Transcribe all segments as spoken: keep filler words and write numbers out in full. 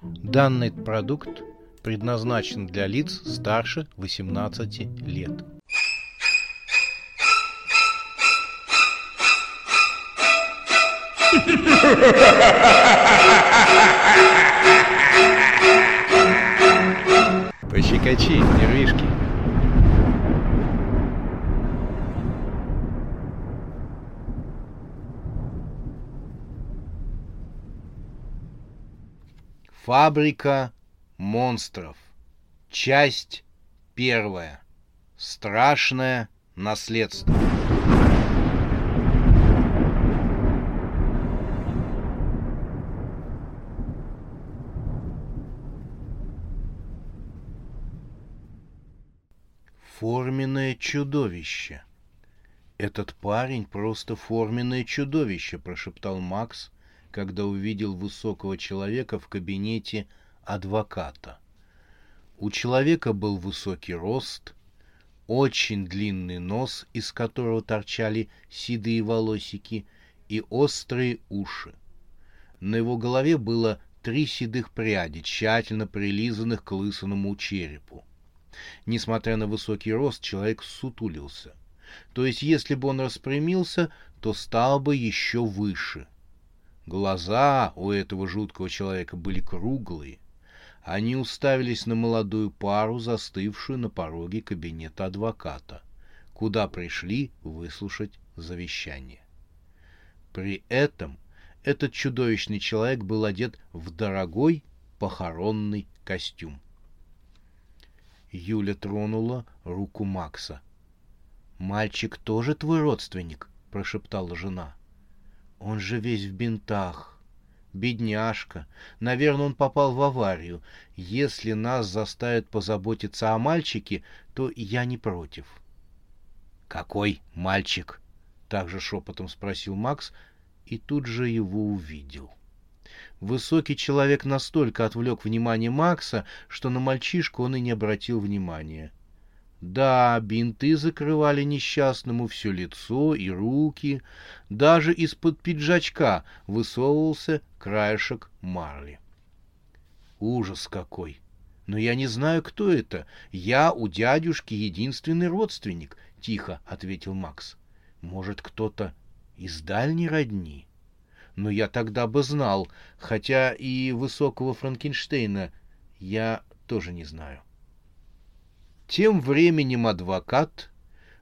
Данный продукт предназначен для лиц старше восемнадцати лет. Пощекочи нервишки. Фабрика монстров. Часть первая. Страшное наследство. Форменное чудовище. Этот парень просто форменное чудовище, прошептал Макс, когда увидел высокого человека в кабинете адвоката. У человека был высокий рост, очень длинный нос, из которого торчали седые волосики, и острые уши. На его голове было три седых пряди, тщательно прилизанных к лысаному черепу. Несмотря на высокий рост, человек сутулился. То есть, если бы он распрямился, то стал бы еще выше. Глаза у этого жуткого человека были круглые. Они уставились на молодую пару, застывшую на пороге кабинета адвоката, куда пришли выслушать завещание. При этом этот чудовищный человек был одет в дорогой похоронный костюм. Юля тронула руку Макса. «Мальчик тоже твой родственник?» — прошептала жена. «Он же весь в бинтах. Бедняжка. Наверное, он попал в аварию. Если нас заставят позаботиться о мальчике, то я не против». «Какой мальчик?» — также шепотом спросил Макс, и тут же его увидел. Высокий человек настолько отвлек внимание Макса, что на мальчишку он и не обратил внимания. Да, бинты закрывали несчастному все лицо и руки, даже из-под пиджачка высовывался краешек марли. Ужас какой! Но я не знаю, кто это. Я у дядюшки единственный родственник, — тихо ответил Макс. Может, кто-то из дальней родни? Но я тогда бы знал, хотя и высокого Франкенштейна я тоже не знаю. Тем временем адвокат,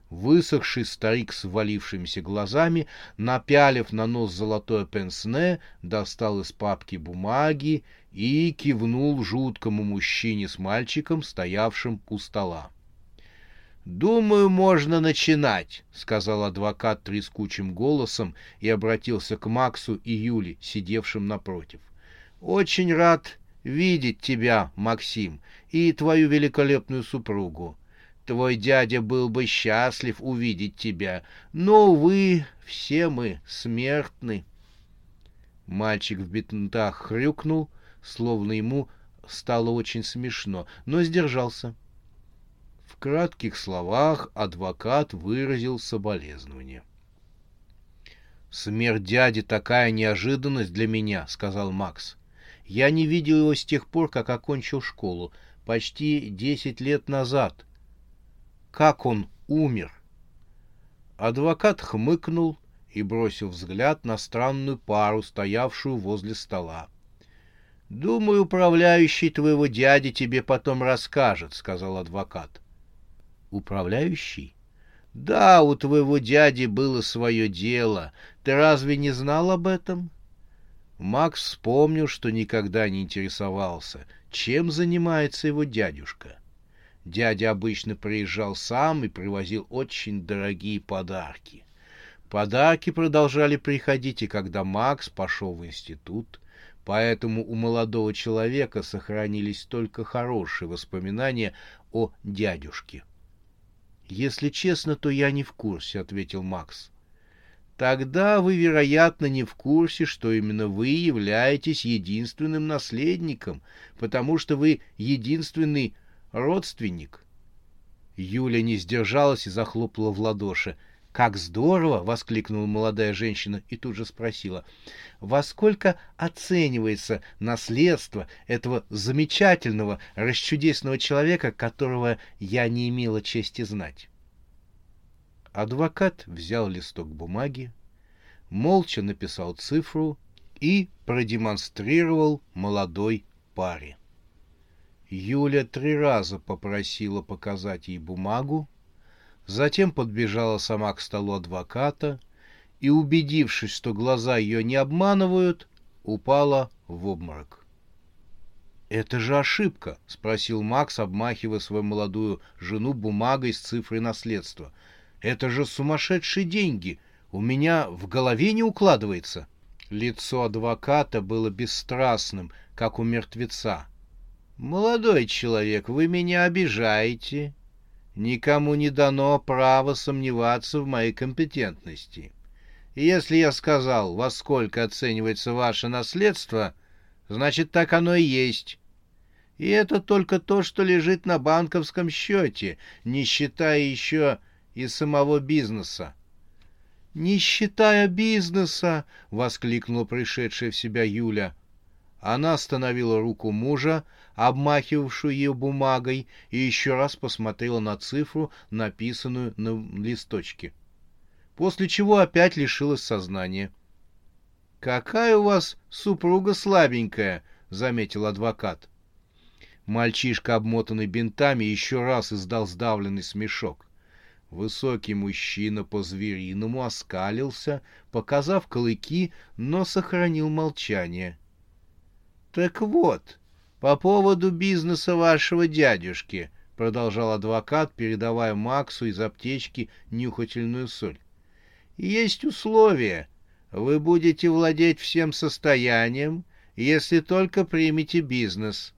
высохший старик с ввалившимися глазами, напялив на нос золотое пенсне, достал из папки бумаги и кивнул жуткому мужчине с мальчиком, стоявшим у стола. «Думаю, можно начинать», — сказал адвокат трескучим голосом и обратился к Максу и Юле, сидевшим напротив. «Очень рад видеть тебя, Максим, и твою великолепную супругу. Твой дядя был бы счастлив увидеть тебя, но, увы, все мы смертны». Мальчик в бинтах хрюкнул, словно ему стало очень смешно, но сдержался. В кратких словах адвокат выразил соболезнование. «Смерть дяди такая неожиданность для меня», — сказал Макс. «Я не видел его с тех пор, как окончил школу, почти десять лет назад. Как он умер?» Адвокат хмыкнул и бросил взгляд на странную пару, стоявшую возле стола. «Думаю, управляющий твоего дяди тебе потом расскажет», — сказал адвокат. «Управляющий?» «Да, у твоего дяди было свое дело. Ты разве не знал об этом?» Макс вспомнил, что никогда не интересовался, чем занимается его дядюшка. Дядя обычно приезжал сам и привозил очень дорогие подарки. Подарки продолжали приходить, и когда Макс пошел в институт, поэтому у молодого человека сохранились только хорошие воспоминания о дядюшке. «Если честно, то я не в курсе», — ответил Макс. «Тогда вы, вероятно, не в курсе, что именно вы являетесь единственным наследником, потому что вы единственный родственник». Юля не сдержалась и захлопала в ладоши. «Как здорово!» — воскликнула молодая женщина и тут же спросила: «Во сколько оценивается наследство этого замечательного, расчудесного человека, которого я не имела чести знать?» Адвокат взял листок бумаги, молча написал цифру и продемонстрировал молодой паре. Юля три раза попросила показать ей бумагу, затем подбежала сама к столу адвоката и, убедившись, что глаза ее не обманывают, упала в обморок. «Это же ошибка!» — спросил Макс, обмахивая свою молодую жену бумагой с цифрой наследства. «Это же сумасшедшие деньги! У меня в голове не укладывается!» Лицо адвоката было бесстрастным, как у мертвеца. «Молодой человек, вы меня обижаете. Никому не дано право сомневаться в моей компетентности. Если я сказал, во сколько оценивается ваше наследство, значит, так оно и есть. И это только то, что лежит на банковском счете, не считая еще и самого бизнеса». «Не считая бизнеса!» — воскликнула пришедшая в себя Юля. Она остановила руку мужа, обмахивавшую ее бумагой, и еще раз посмотрела на цифру, написанную на листочке, после чего опять лишилась сознания. «Какая у вас супруга слабенькая!» — заметил адвокат. Мальчишка, обмотанный бинтами, еще раз издал сдавленный смешок. Высокий мужчина по-звериному оскалился, показав клыки, но сохранил молчание. — Так вот, по поводу бизнеса вашего дядюшки, — продолжал адвокат, передавая Максу из аптечки нюхательную соль. — Есть условия. Вы будете владеть всем состоянием, если только примете бизнес.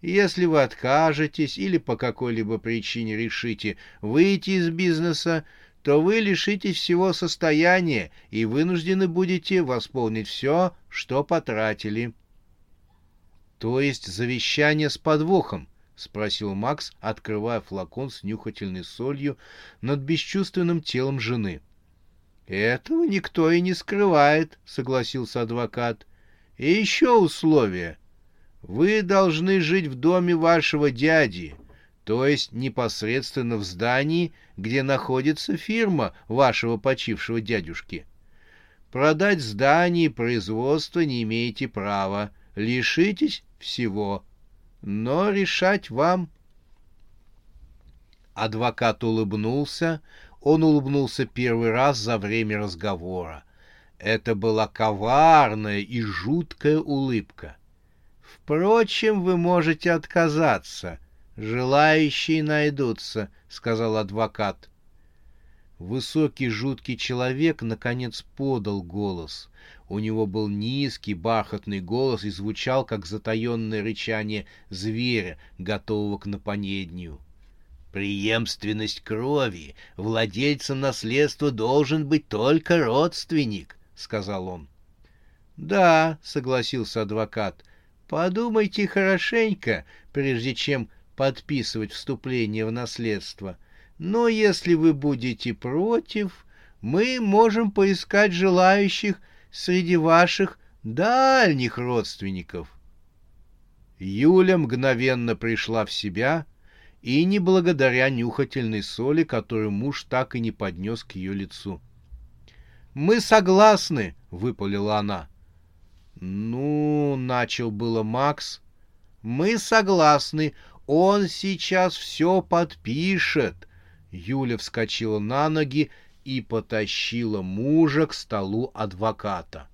Если вы откажетесь или по какой-либо причине решите выйти из бизнеса, то вы лишитесь всего состояния и вынуждены будете восполнить все, что потратили. — То есть завещание с подвохом? — спросил Макс, открывая флакон с нюхательной солью над бесчувственным телом жены. — Этого никто и не скрывает, — согласился адвокат. — И еще условие. Вы должны жить в доме вашего дяди, то есть непосредственно в здании, где находится фирма вашего почившего дядюшки. Продать здание и производство не имеете права, лишитесь всего, но решать вам. Адвокат улыбнулся, он улыбнулся первый раз за время разговора. Это была коварная и жуткая улыбка. «Впрочем, вы можете отказаться. Желающие найдутся», — сказал адвокат. Высокий жуткий человек наконец подал голос. У него был низкий бархатный голос и звучал, как затаенное рычание зверя, готового к нападению. «Преемственность крови. Владельцем наследства должен быть только родственник», — сказал он. «Да», — согласился адвокат, — «подумайте хорошенько, прежде чем подписывать вступление в наследство. Но если вы будете против, мы можем поискать желающих среди ваших дальних родственников». Юля мгновенно пришла в себя, и не благодаря нюхательной соли, которую муж так и не поднес к ее лицу. «Мы согласны», — выпалила она. «Ну, — начал было Макс, — мы согласны, он сейчас все подпишет». Юля вскочила на ноги и потащила мужа к столу адвоката.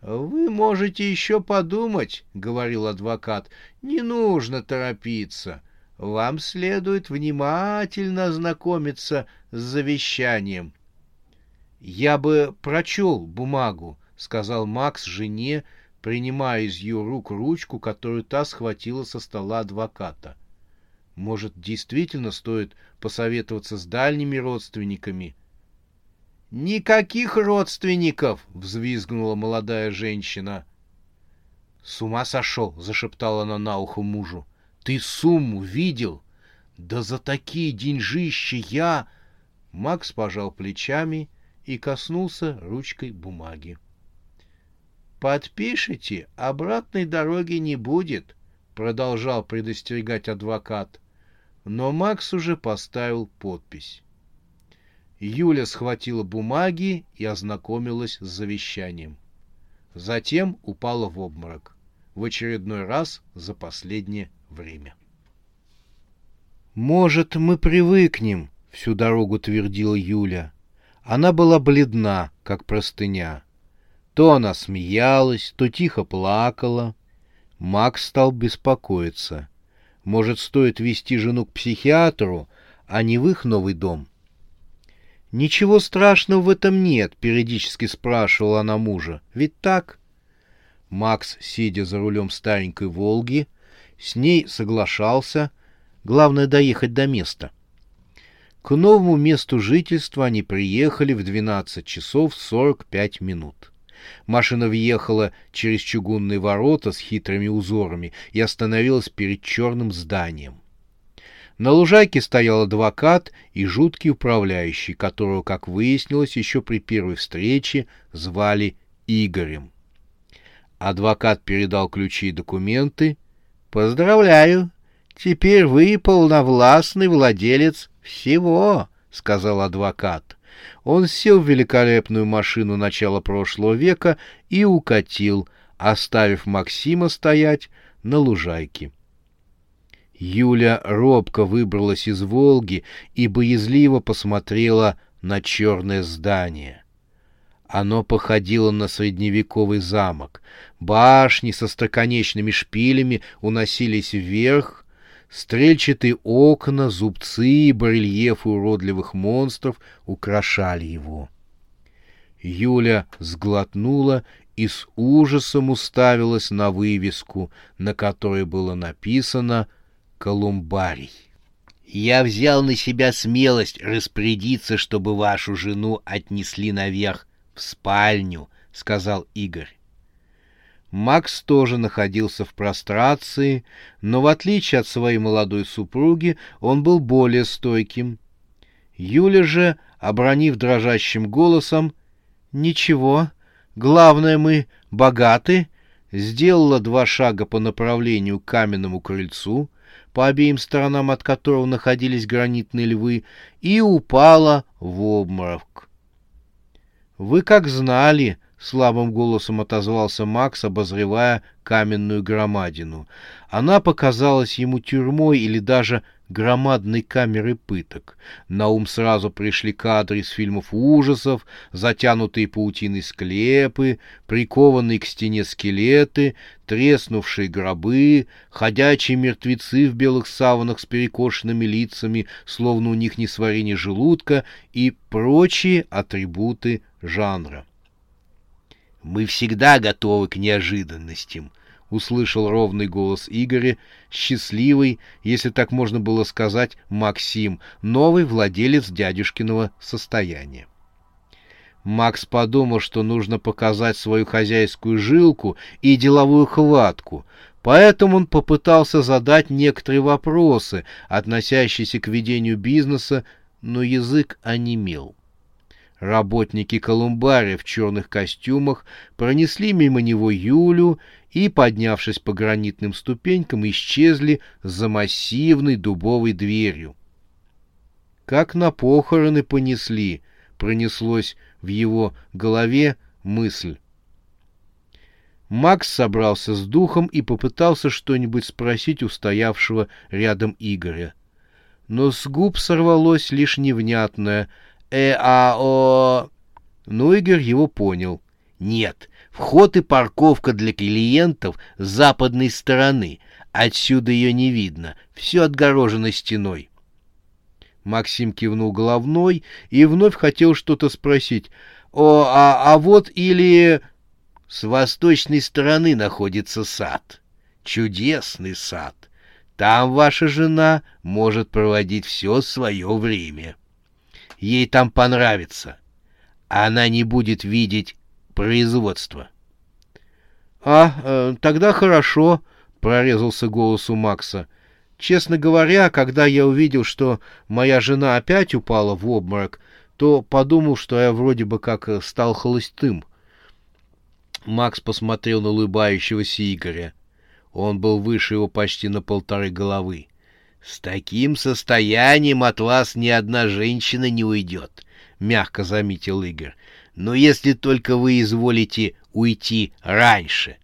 «Вы можете еще подумать, — говорил адвокат, — не нужно торопиться. Вам следует внимательно ознакомиться с завещанием». «Я бы прочел бумагу», — сказал Макс жене, принимая из ее рук ручку, которую та схватила со стола адвоката. — Может, действительно стоит посоветоваться с дальними родственниками? — Никаких родственников! — взвизгнула молодая женщина. — С ума сошел! — зашептала она на ухо мужу. — Ты сумму видел? Да за такие деньжища я... Макс пожал плечами и коснулся ручкой бумаги. «Подпишите, обратной дороги не будет», — продолжал предостерегать адвокат. Но Макс уже поставил подпись. Юля схватила бумаги и ознакомилась с завещанием. Затем упала в обморок. В очередной раз за последнее время. «Может, мы привыкнем», — всю дорогу твердила Юля. Она была бледна, как простыня. То она смеялась, то тихо плакала. Макс стал беспокоиться. Может, стоит вести жену к психиатру, а не в их новый дом? «Ничего страшного в этом нет», — периодически спрашивала она мужа. «Ведь так?» Макс, сидя за рулем старенькой «Волги», с ней соглашался. Главное — доехать до места. К новому месту жительства они приехали в двенадцать часов сорок пять минут. Машина въехала через чугунные ворота с хитрыми узорами и остановилась перед черным зданием. На лужайке стоял адвокат и жуткий управляющий, которого, как выяснилось, еще при первой встрече звали Игорем. Адвокат передал ключи и документы. «Поздравляю, теперь вы полновластный владелец всего», — сказал адвокат. Он сел в великолепную машину начала прошлого века и укатил, оставив Максима стоять на лужайке. Юля робко выбралась из «Волги» и боязливо посмотрела на черное здание. Оно походило на средневековый замок. Башни со остроконечными шпилями уносились вверх, стрельчатые окна, зубцы и барельефы уродливых монстров украшали его. Юля сглотнула и с ужасом уставилась на вывеску, на которой было написано «Колумбарий». «Я взял на себя смелость распорядиться, чтобы вашу жену отнесли наверх, в спальню», — сказал Игорь. Макс тоже находился в прострации, но, в отличие от своей молодой супруги, он был более стойким. Юля же, обронив дрожащим голосом «Ничего, главное, мы богаты», сделала два шага по направлению к каменному крыльцу, по обеим сторонам от которого находились гранитные львы, и упала в обморок. «Вы как знали», — слабым голосом отозвался Макс, обозревая каменную громадину. Она показалась ему тюрьмой или даже громадной камерой пыток. На ум сразу пришли кадры из фильмов ужасов, затянутые паутиной склепы, прикованные к стене скелеты, треснувшие гробы, ходячие мертвецы в белых саванах с перекошенными лицами, словно у них несварение желудка, и прочие атрибуты жанра. «Мы всегда готовы к неожиданностям», — услышал ровный голос Игоря, счастливый, если так можно было сказать, Максим, новый владелец дядюшкиного состояния. Макс подумал, что нужно показать свою хозяйскую жилку и деловую хватку, поэтому он попытался задать некоторые вопросы, относящиеся к ведению бизнеса, но язык онемел. Работники «Колумбария» в черных костюмах пронесли мимо него Юлю и, поднявшись по гранитным ступенькам, исчезли за массивной дубовой дверью. «Как на похороны понесли», — пронеслось в его голове мысль. Макс собрался с духом и попытался что-нибудь спросить у стоявшего рядом Игоря. Но с губ сорвалось лишь невнятное «Э-а-о». Но Игорь его понял. «Нет, вход и парковка для клиентов с западной стороны. Отсюда ее не видно. Все отгорожено стеной». Максим кивнул головной и вновь хотел что-то спросить. «О, а, а вот или...» «С восточной стороны находится сад. Чудесный сад. Там ваша жена может проводить все свое время. Ей там понравится. Она не будет видеть производства». — А, э, тогда хорошо, — прорезался голос у Макса. — Честно говоря, когда я увидел, что моя жена опять упала в обморок, то подумал, что я вроде бы как стал холостым. Макс посмотрел на улыбающегося Игоря. Он был выше его почти на полторы головы. — С таким состоянием от вас ни одна женщина не уйдет, — мягко заметил Игорь. — Но если только вы изволите уйти раньше.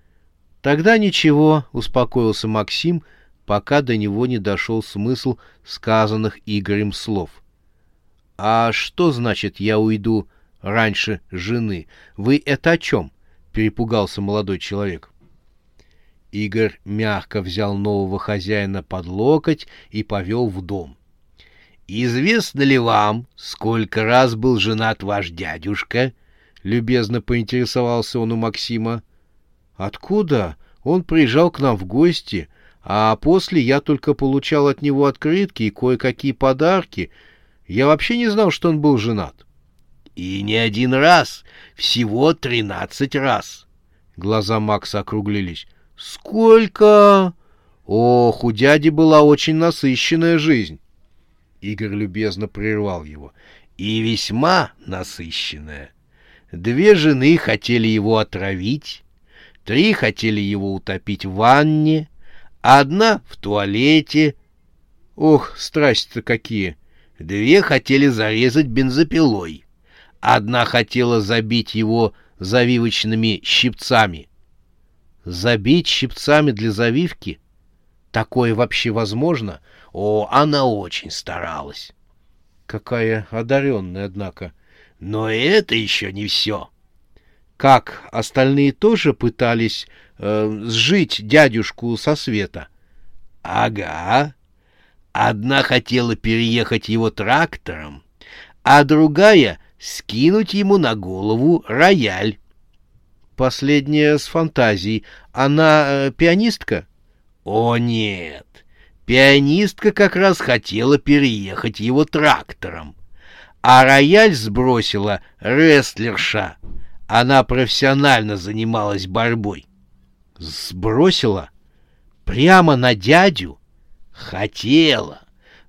— Тогда ничего, — успокоился Максим, пока до него не дошел смысл сказанных Игорем слов. — А что значит «я уйду раньше жены»? Вы это о чем? — перепугался молодой человек. Игорь мягко взял нового хозяина под локоть и повел в дом. — Известно ли вам, сколько раз был женат ваш дядюшка? — любезно поинтересовался он у Максима. — Откуда? Он приезжал к нам в гости, а после я только получал от него открытки и кое-какие подарки. Я вообще не знал, что он был женат. — И не один раз, всего тринадцать раз. Глаза Макса округлились. — Сколько? Ох, у дяди была очень насыщенная жизнь. Игорь любезно прервал его. — И весьма насыщенная. Две жены хотели его отравить, три хотели его утопить в ванне, одна в туалете. Ох, страсти-то какие! Две хотели зарезать бензопилой. Одна хотела забить его завивочными щипцами. Забить щипцами для завивки? Такое вообще возможно? О, она очень старалась. Какая одаренная, однако. Но это еще не все. Как, остальные тоже пытались э, сжить дядюшку со света? — Ага. Одна хотела переехать его трактором, а другая — скинуть ему на голову рояль. — Последняя с фантазией. Она э, пианистка? — О, нет. Пианистка как раз хотела переехать его трактором, а рояль сбросила рестлерша. Она профессионально занималась борьбой. Сбросила? Прямо на дядю? Хотела.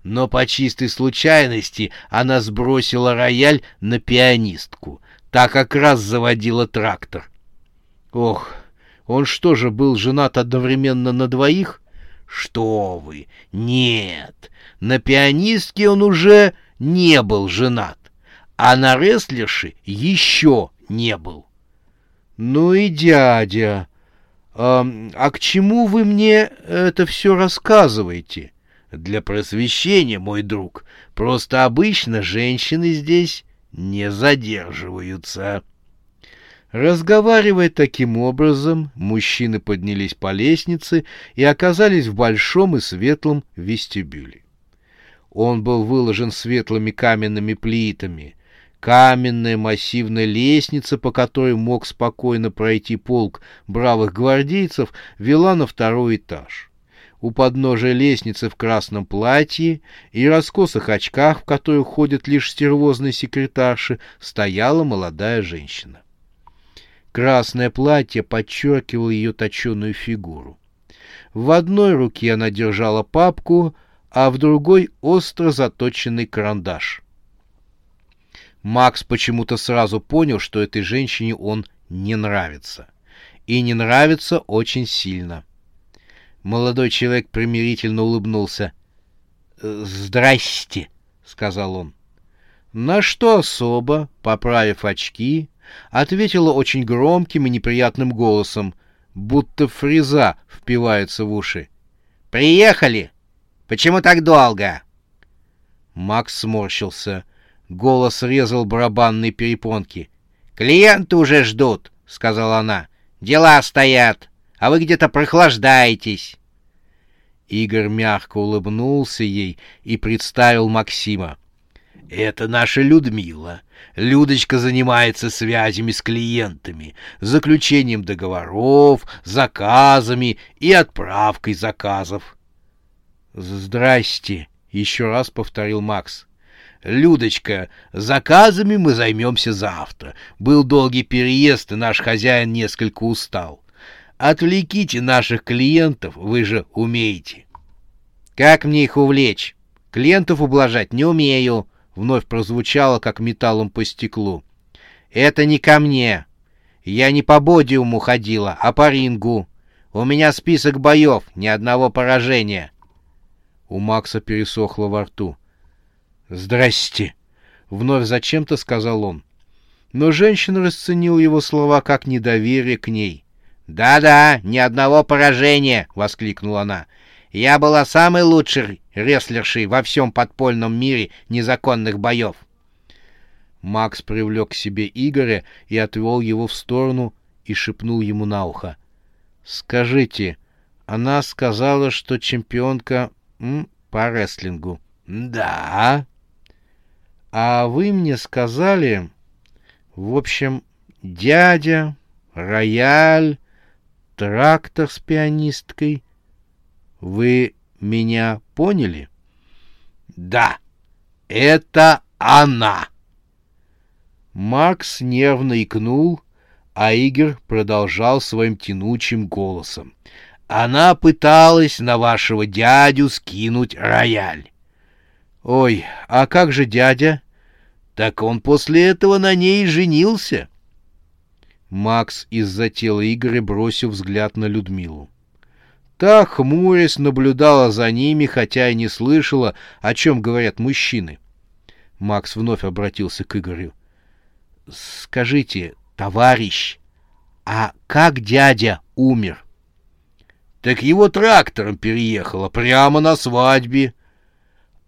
Но по чистой случайности она сбросила рояль на пианистку. Та как раз заводила трактор. Ох, он что же, был женат одновременно на двоих? Что вы? Нет. На пианистке он уже не был женат. А на рестлерше еще не был. — Ну и дядя, а, а к чему вы мне это все рассказываете? — Для просвещения, мой друг, просто обычно женщины здесь не задерживаются. Разговаривая таким образом, мужчины поднялись по лестнице и оказались в большом и светлом вестибюле. Он был выложен светлыми каменными плитами. Каменная массивная лестница, по которой мог спокойно пройти полк бравых гвардейцев, вела на второй этаж. У подножия лестницы в красном платье и раскосых очках, в которых ходят лишь стервозные секретарши, стояла молодая женщина. Красное платье подчеркивало ее точеную фигуру. В одной руке она держала папку, а в другой — остро заточенный карандаш. Макс почему-то сразу понял, что этой женщине он не нравится. И не нравится очень сильно. Молодой человек примирительно улыбнулся. «Здрасте», — сказал он. На что особо, поправив очки, ответила очень громким и неприятным голосом, будто фреза впивается в уши. «Приехали! Почему так долго?» Макс сморщился. Голос резал барабанные перепонки. «Клиенты уже ждут», — сказала она. «Дела стоят, а вы где-то прохлаждаетесь». Игорь мягко улыбнулся ей и представил Максима. «Это наша Людмила. Людочка занимается связями с клиентами, заключением договоров, заказами и отправкой заказов». «Здрасте», — еще раз повторил Макс. «Людочка, заказами мы займемся завтра. Был долгий переезд, и наш хозяин несколько устал. Отвлеките наших клиентов, вы же умеете». Как мне их увлечь? Клиентов ублажать не умею, вновь прозвучало, как металлом по стеклу. Это не ко мне. Я не по бодиуму ходила, а по рингу. У меня список боев, ни одного поражения. У Макса пересохло во рту. «Здрасте!» — вновь зачем-то сказал он. Но женщина расценила его слова как недоверие к ней. «Да-да, ни одного поражения!» — воскликнула она. «Я была самой лучшей рестлершей во всем подпольном мире незаконных боев!» Макс привлек к себе Игоря и отвел его в сторону и шепнул ему на ухо. «Скажите, она сказала, что чемпионка м, по рестлингу?» «Да». «А вы мне сказали, в общем, дядя, рояль, трактор с пианисткой. Вы меня поняли?» «Да, это она!» Макс нервно икнул, а Игорь продолжал своим тянучим голосом. «Она пыталась на вашего дядю скинуть рояль». «Ой, а как же дядя?» «Так он после этого на ней женился». Макс из-за тела Игоря бросил взгляд на Людмилу. Та, хмурясь, наблюдала за ними, хотя и не слышала, о чем говорят мужчины. Макс вновь обратился к Игорю. «Скажите, товарищ, а как дядя умер?» «Так его трактором переехало прямо на свадьбе».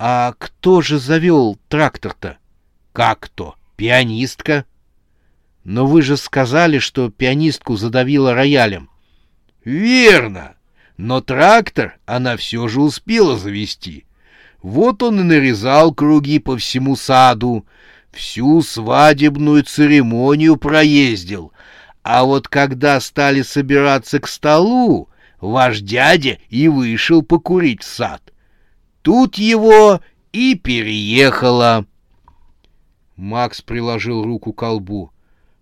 «А кто же завел трактор-то?» «Как кто? Пианистка». «Но вы же сказали, что пианистку задавило роялем». «Верно, но трактор она все же успела завести. Вот он и нарезал круги по всему саду, всю свадебную церемонию проездил. А вот когда стали собираться к столу, ваш дядя и вышел покурить в сад. Тут его и переехало». Макс приложил руку к колбу.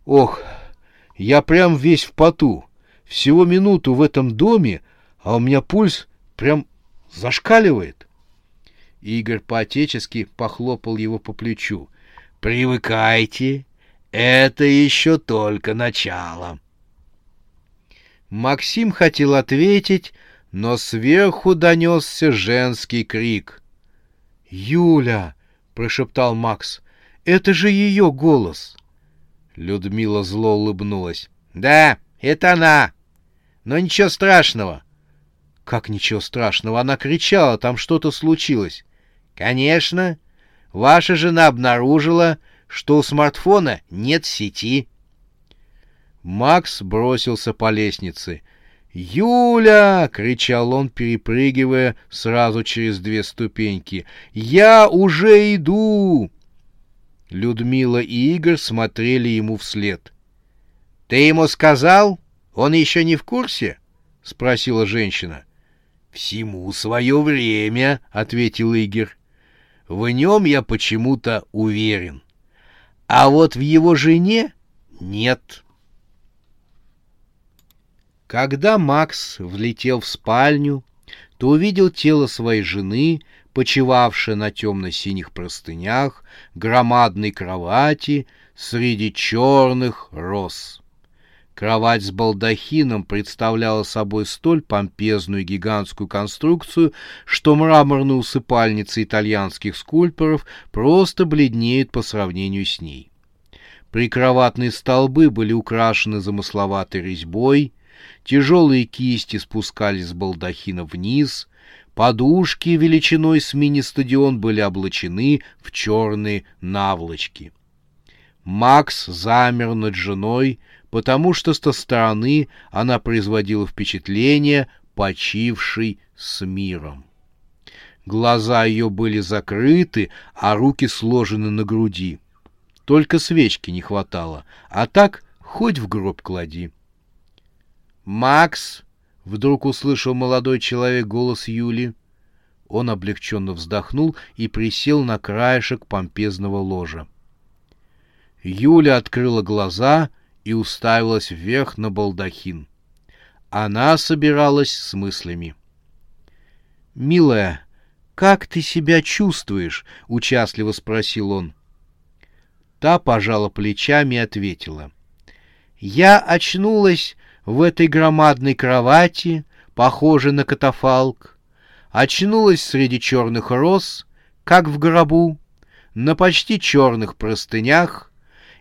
«Ох, я прям весь в поту. Всего минуту в этом доме, а у меня пульс прям зашкаливает». Игорь по-отечески похлопал его по плечу. «Привыкайте, это еще только начало». Максим хотел ответить, но сверху донесся женский крик. «Юля!» — прошептал Макс. «Это же ее голос!» Людмила зло улыбнулась. «Да, это она! Но ничего страшного!» «Как ничего страшного? Она кричала, там что-то случилось!» «Конечно! Ваша жена обнаружила, что у смартфона нет сети». Макс бросился по лестнице. «Юля!» — кричал он, перепрыгивая сразу через две ступеньки. «Я уже иду!» Людмила и Игорь смотрели ему вслед. «Ты ему сказал? Он еще не в курсе?» — спросила женщина. «Всему свое время», — ответил Игорь. «В нем я почему-то уверен. А вот в его жене нет». Когда Макс влетел в спальню, то увидел тело своей жены, почивавшее на темно-синих простынях, громадной кровати среди черных роз. Кровать с балдахином представляла собой столь помпезную гигантскую конструкцию, что мраморные усыпальницы итальянских скульпторов просто бледнеют по сравнению с ней. Прикроватные столбы были украшены замысловатой резьбой, тяжелые кисти спускались с балдахина вниз, подушки величиной с мини-стадион были облачены в черные наволочки. Макс замер над женой, потому что со стороны она производила впечатление почившей с миром. Глаза ее были закрыты, а руки сложены на груди. Только свечки не хватало, а так хоть в гроб клади. «Макс!» — вдруг услышал молодой человек голос Юли. Он облегченно вздохнул и присел на краешек помпезного ложа. Юля открыла глаза и уставилась вверх на балдахин. Она собиралась с мыслями. «Милая, «Как ты себя чувствуешь?» — участливо спросил он. Та пожала плечами и ответила. «Я очнулась в этой громадной кровати, похожей на катафалк, очнулась среди черных роз, как в гробу, на почти черных простынях,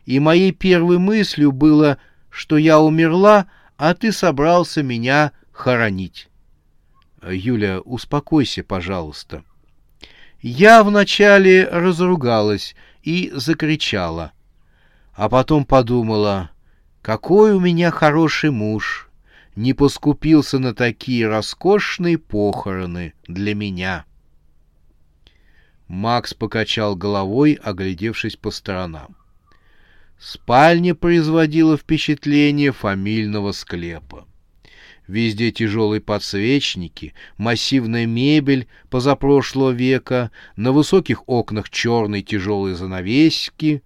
и моей первой мыслью было, что я умерла, а ты собрался меня хоронить». «Юля, успокойся, пожалуйста». Я вначале разругалась и закричала, а потом подумала, какой у меня хороший муж, не поскупился на такие роскошные похороны для меня. Макс покачал головой, оглядевшись по сторонам. Спальня производила впечатление фамильного склепа. Везде тяжелые подсвечники, массивная мебель позапрошлого века, на высоких окнах черные тяжелые занавески.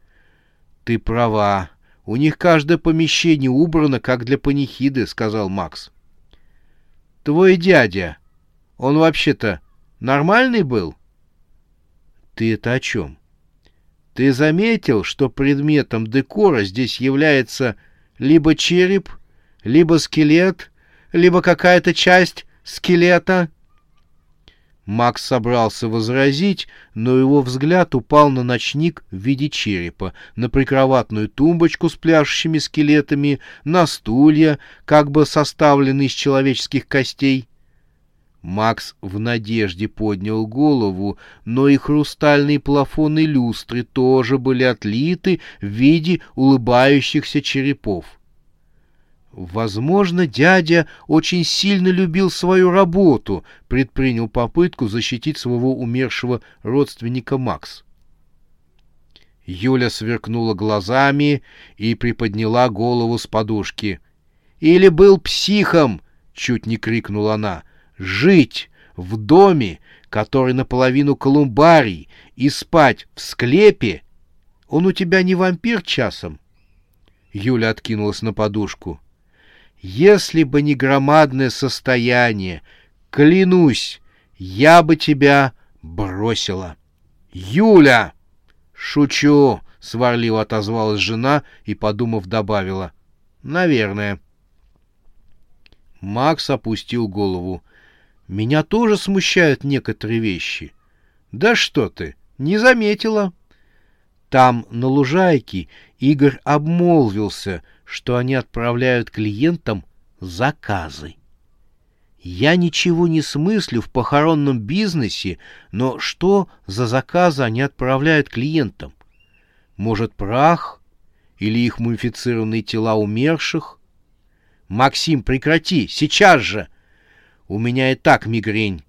«Ты права, у них каждое помещение убрано, как для панихиды», — сказал Макс. «Твой дядя, он вообще-то нормальный был?» «Ты это о чем?» «Ты заметил, что предметом декора здесь является либо череп, либо скелет, либо какая-то часть скелета?» Макс собрался возразить, но его взгляд упал на ночник в виде черепа, на прикроватную тумбочку с пляшущими скелетами, на стулья, как бы составленные из человеческих костей. Макс в надежде поднял голову, но и хрустальные плафоны люстры тоже были отлиты в виде улыбающихся черепов. «Возможно, дядя очень сильно любил свою работу», — предпринял попытку защитить своего умершего родственника Макс. Юля сверкнула глазами и приподняла голову с подушки. «Или был психом!» — чуть не крикнула она. «Жить в доме, который наполовину колумбарий, и спать в склепе? Он у тебя не вампир часом?» Юля откинулась на подушку. «Если бы не громадное состояние, клянусь, я бы тебя бросила». «Юля!» «Шучу!» — сварливо отозвалась жена и, подумав, добавила. «Наверное». Макс опустил голову. «Меня тоже смущают некоторые вещи». «Да что ты, не заметила». Там, на лужайке, Игорь обмолвился, что они отправляют клиентам заказы. «Я ничего не смыслю в похоронном бизнесе, но что за заказы они отправляют клиентам? Может, прах или их мумифицированные тела умерших?» «Максим, прекрати, сейчас же! У меня и так мигрень.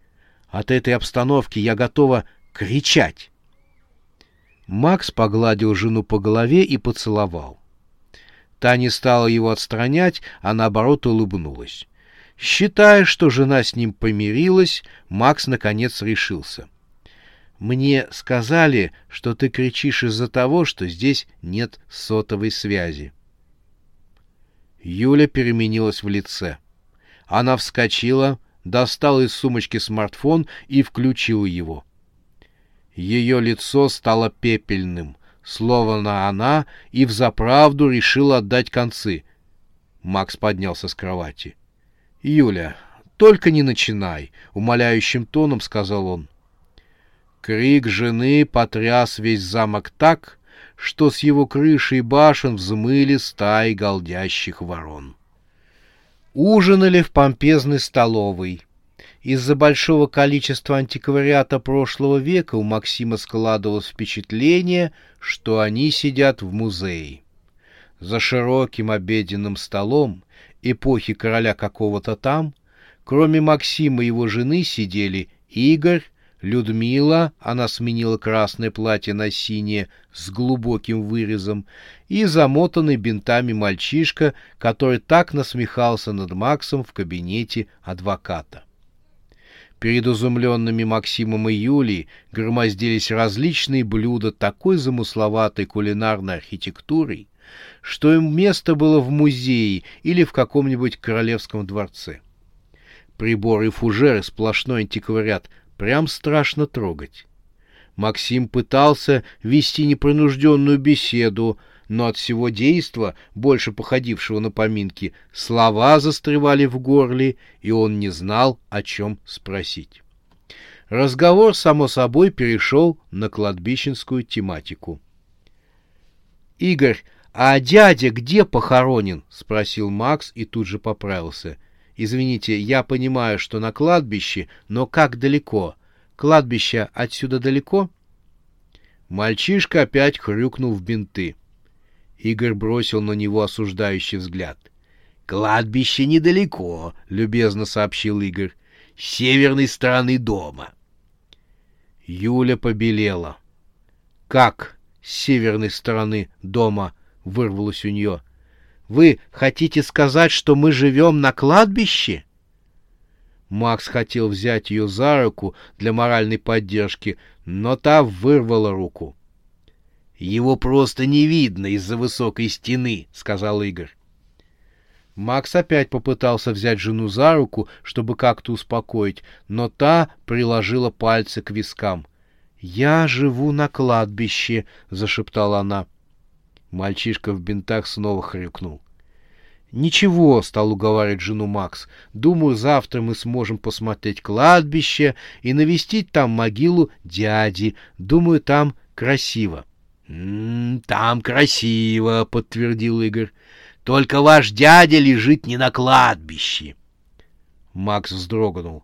От этой обстановки я готова кричать». Макс погладил жену по голове и поцеловал. Та не стала его отстранять, а наоборот улыбнулась. Считая, что жена с ним помирилась, Макс наконец решился. «Мне сказали, что ты кричишь из-за того, что здесь нет сотовой связи». Юля переменилась в лице. Она вскочила, достала из сумочки смартфон и включила его. Ее лицо стало пепельным, словно она и взаправду решила отдать концы. Макс поднялся с кровати. — «Юля, только не начинай», — умоляющим тоном сказал он. Крик жены потряс весь замок так, что с его крыши и башен взмыли стаи галдящих ворон. Ужинали в помпезной столовой. Из-за большого количества антиквариата прошлого века у Максима складывалось впечатление, что они сидят в музее. За широким обеденным столом эпохи короля какого-то там, кроме Максима и его жены, сидели Игорь, Людмила, она сменила красное платье на синее с глубоким вырезом, и замотанный бинтами мальчишка, который так насмехался над Максом в кабинете адвоката. Перед изумленными Максимом и Юлей громоздились различные блюда такой замысловатой кулинарной архитектурой, что им место было в музее или в каком-нибудь королевском дворце. Приборы и фужеры — сплошной антиквариат, Прям страшно трогать. Максим пытался вести непринужденную беседу, но от всего действа, больше походившего на поминки, слова застревали в горле, и он не знал, о чем спросить. Разговор, само собой, перешел на кладбищенскую тематику. — Игорь, а дядя где похоронен? — спросил Макс и тут же поправился. — Извините, я понимаю, что на кладбище, но как далеко? Кладбище отсюда далеко? Мальчишка опять хрюкнул в бинты. Игорь бросил на него осуждающий взгляд. — Кладбище недалеко, — любезно сообщил Игорь, — с северной стороны дома. Юля побелела. — Как с северной стороны дома? — вырвалось у нее. — Вы хотите сказать, что мы живем на кладбище? Макс хотел взять ее за руку для моральной поддержки, но та вырвала руку. — Его просто не видно из-за высокой стены, — сказал Игорь. Макс опять попытался взять жену за руку, чтобы как-то успокоить, но та приложила пальцы к вискам. — Я живу на кладбище, — зашептала она. Мальчишка в бинтах снова хрюкнул. — Ничего, — стал уговаривать жену Макс, — думаю, завтра мы сможем посмотреть кладбище и навестить там могилу дяди. Думаю, там красиво. — Там красиво, — подтвердил Игорь. — Только ваш дядя лежит не на кладбище. Макс вздрогнул.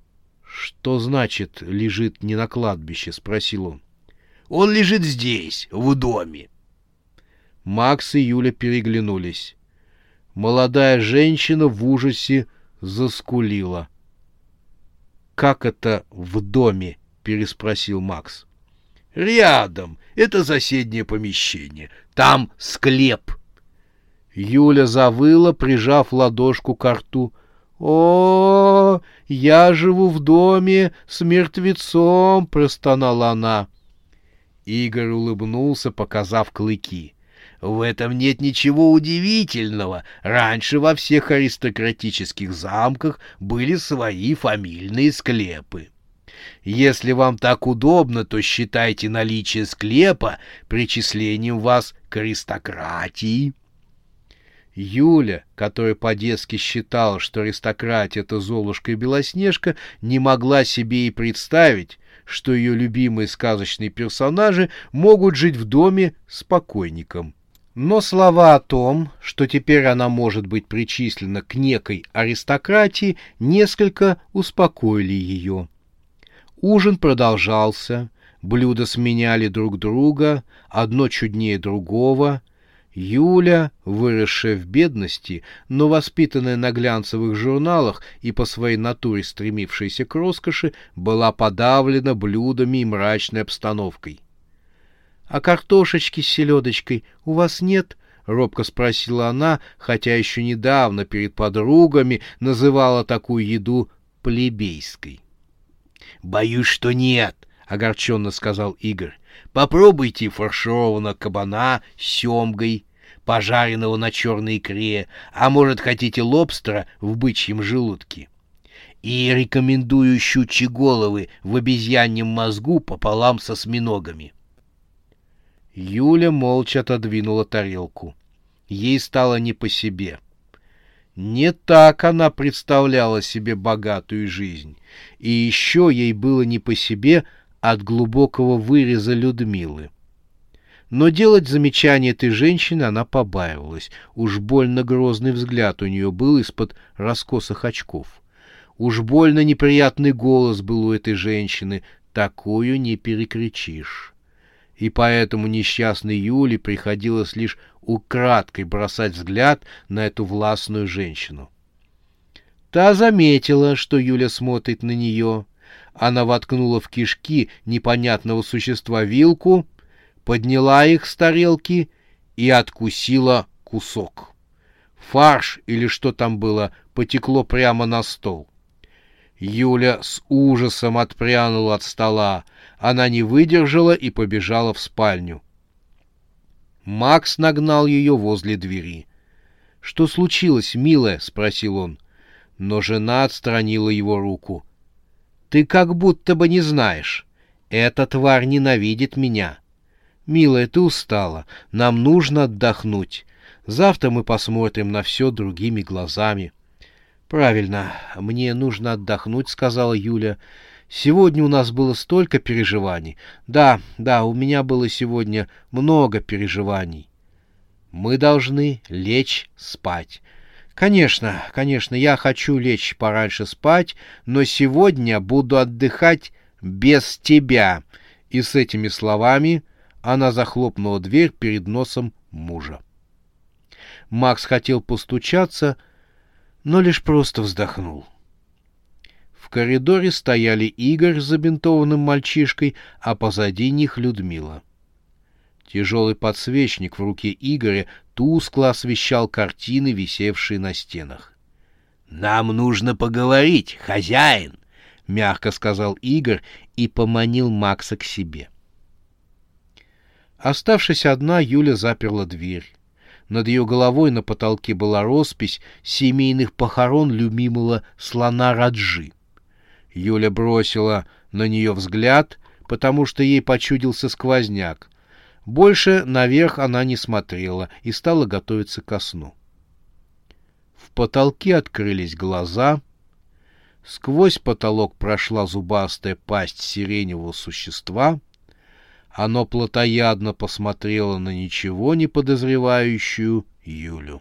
— Что значит «лежит не на кладбище»? — спросил он. — Он лежит здесь, в доме. Макс и Юля переглянулись. Молодая женщина в ужасе заскулила. — Как это «в доме»? — переспросил Макс. — Рядом. Это соседнее помещение. Там склеп. Юля завыла, прижав ладошку ко рту. — О, я живу в доме с мертвецом! — простонала она. Игорь улыбнулся, показав клыки. — В этом нет ничего удивительного. Раньше во всех аристократических замках были свои фамильные склепы. Если вам так удобно, то считайте наличие склепа причислением вас к аристократии. Юля, которая по-детски считала, что аристократия — это Золушка и Белоснежка, не могла себе и представить, что ее любимые сказочные персонажи могут жить в доме с покойником. Но слова о том, что теперь она может быть причислена к некой аристократии, несколько успокоили ее. Ужин продолжался, блюда сменяли друг друга, одно чуднее другого. Юля, выросшая в бедности, но воспитанная на глянцевых журналах и по своей натуре стремившаяся к роскоши, была подавлена блюдами и мрачной обстановкой. — А картошечки с селедочкой у вас нет? — робко спросила она, хотя еще недавно перед подругами называла такую еду плебейской. — Боюсь, что нет, — огорченно сказал Игорь. — Попробуйте фаршированного кабана с семгой, пожаренного на черной икре, а может, хотите лобстера в бычьем желудке. И рекомендую щучьи головы в обезьяньем мозгу пополам со осьминогами. Юля молча отодвинула тарелку. Ей стало не по себе. Не так она представляла себе богатую жизнь. И еще ей было не по себе от глубокого выреза Людмилы. Но делать замечание этой женщины она побаивалась. Уж больно грозный взгляд у нее был из-под раскосых очков. Уж больно неприятный голос был у этой женщины. Такую не перекричишь. И поэтому несчастной Юле приходилось лишь украдкой бросать взгляд на эту властную женщину. Та заметила, что Юля смотрит на нее. Она воткнула в кишки непонятного существа вилку, подняла их с тарелки и откусила кусок. Фарш, или что там было, потекло прямо на стол. Юля с ужасом отпрянула от стола. Она не выдержала и побежала в спальню. Макс нагнал ее возле двери. — Что случилось, милая? — спросил он. Но жена отстранила его руку. — Ты как будто бы не знаешь. Эта тварь ненавидит меня. Милая, ты устала. Нам нужно отдохнуть. Завтра мы посмотрим на все другими глазами. — Правильно, мне нужно отдохнуть, — сказала Юля. — Сегодня у нас было столько переживаний. Да, да, у меня было сегодня много переживаний. — Мы должны лечь спать. — Конечно, конечно, я хочу лечь пораньше спать, но сегодня буду отдыхать без тебя. И с этими словами она захлопнула дверь перед носом мужа. Макс хотел постучаться, но лишь просто вздохнул. В коридоре стояли Игорь с забинтованным мальчишкой, а позади них Людмила. Тяжелый подсвечник в руке Игоря тускло освещал картины, висевшие на стенах. — Нам нужно поговорить, хозяин! — мягко сказал Игорь и поманил Макса к себе. Оставшись одна, Юля заперла дверь. Над ее головой на потолке была роспись семейных похорон любимого слона Раджи. Юля бросила на нее взгляд, потому что ей почудился сквозняк. Больше наверх она не смотрела и стала готовиться ко сну. В потолке открылись глаза. Сквозь потолок прошла зубастая пасть сиреневого существа. Оно плотоядно посмотрело на ничего не подозревающую Юлю.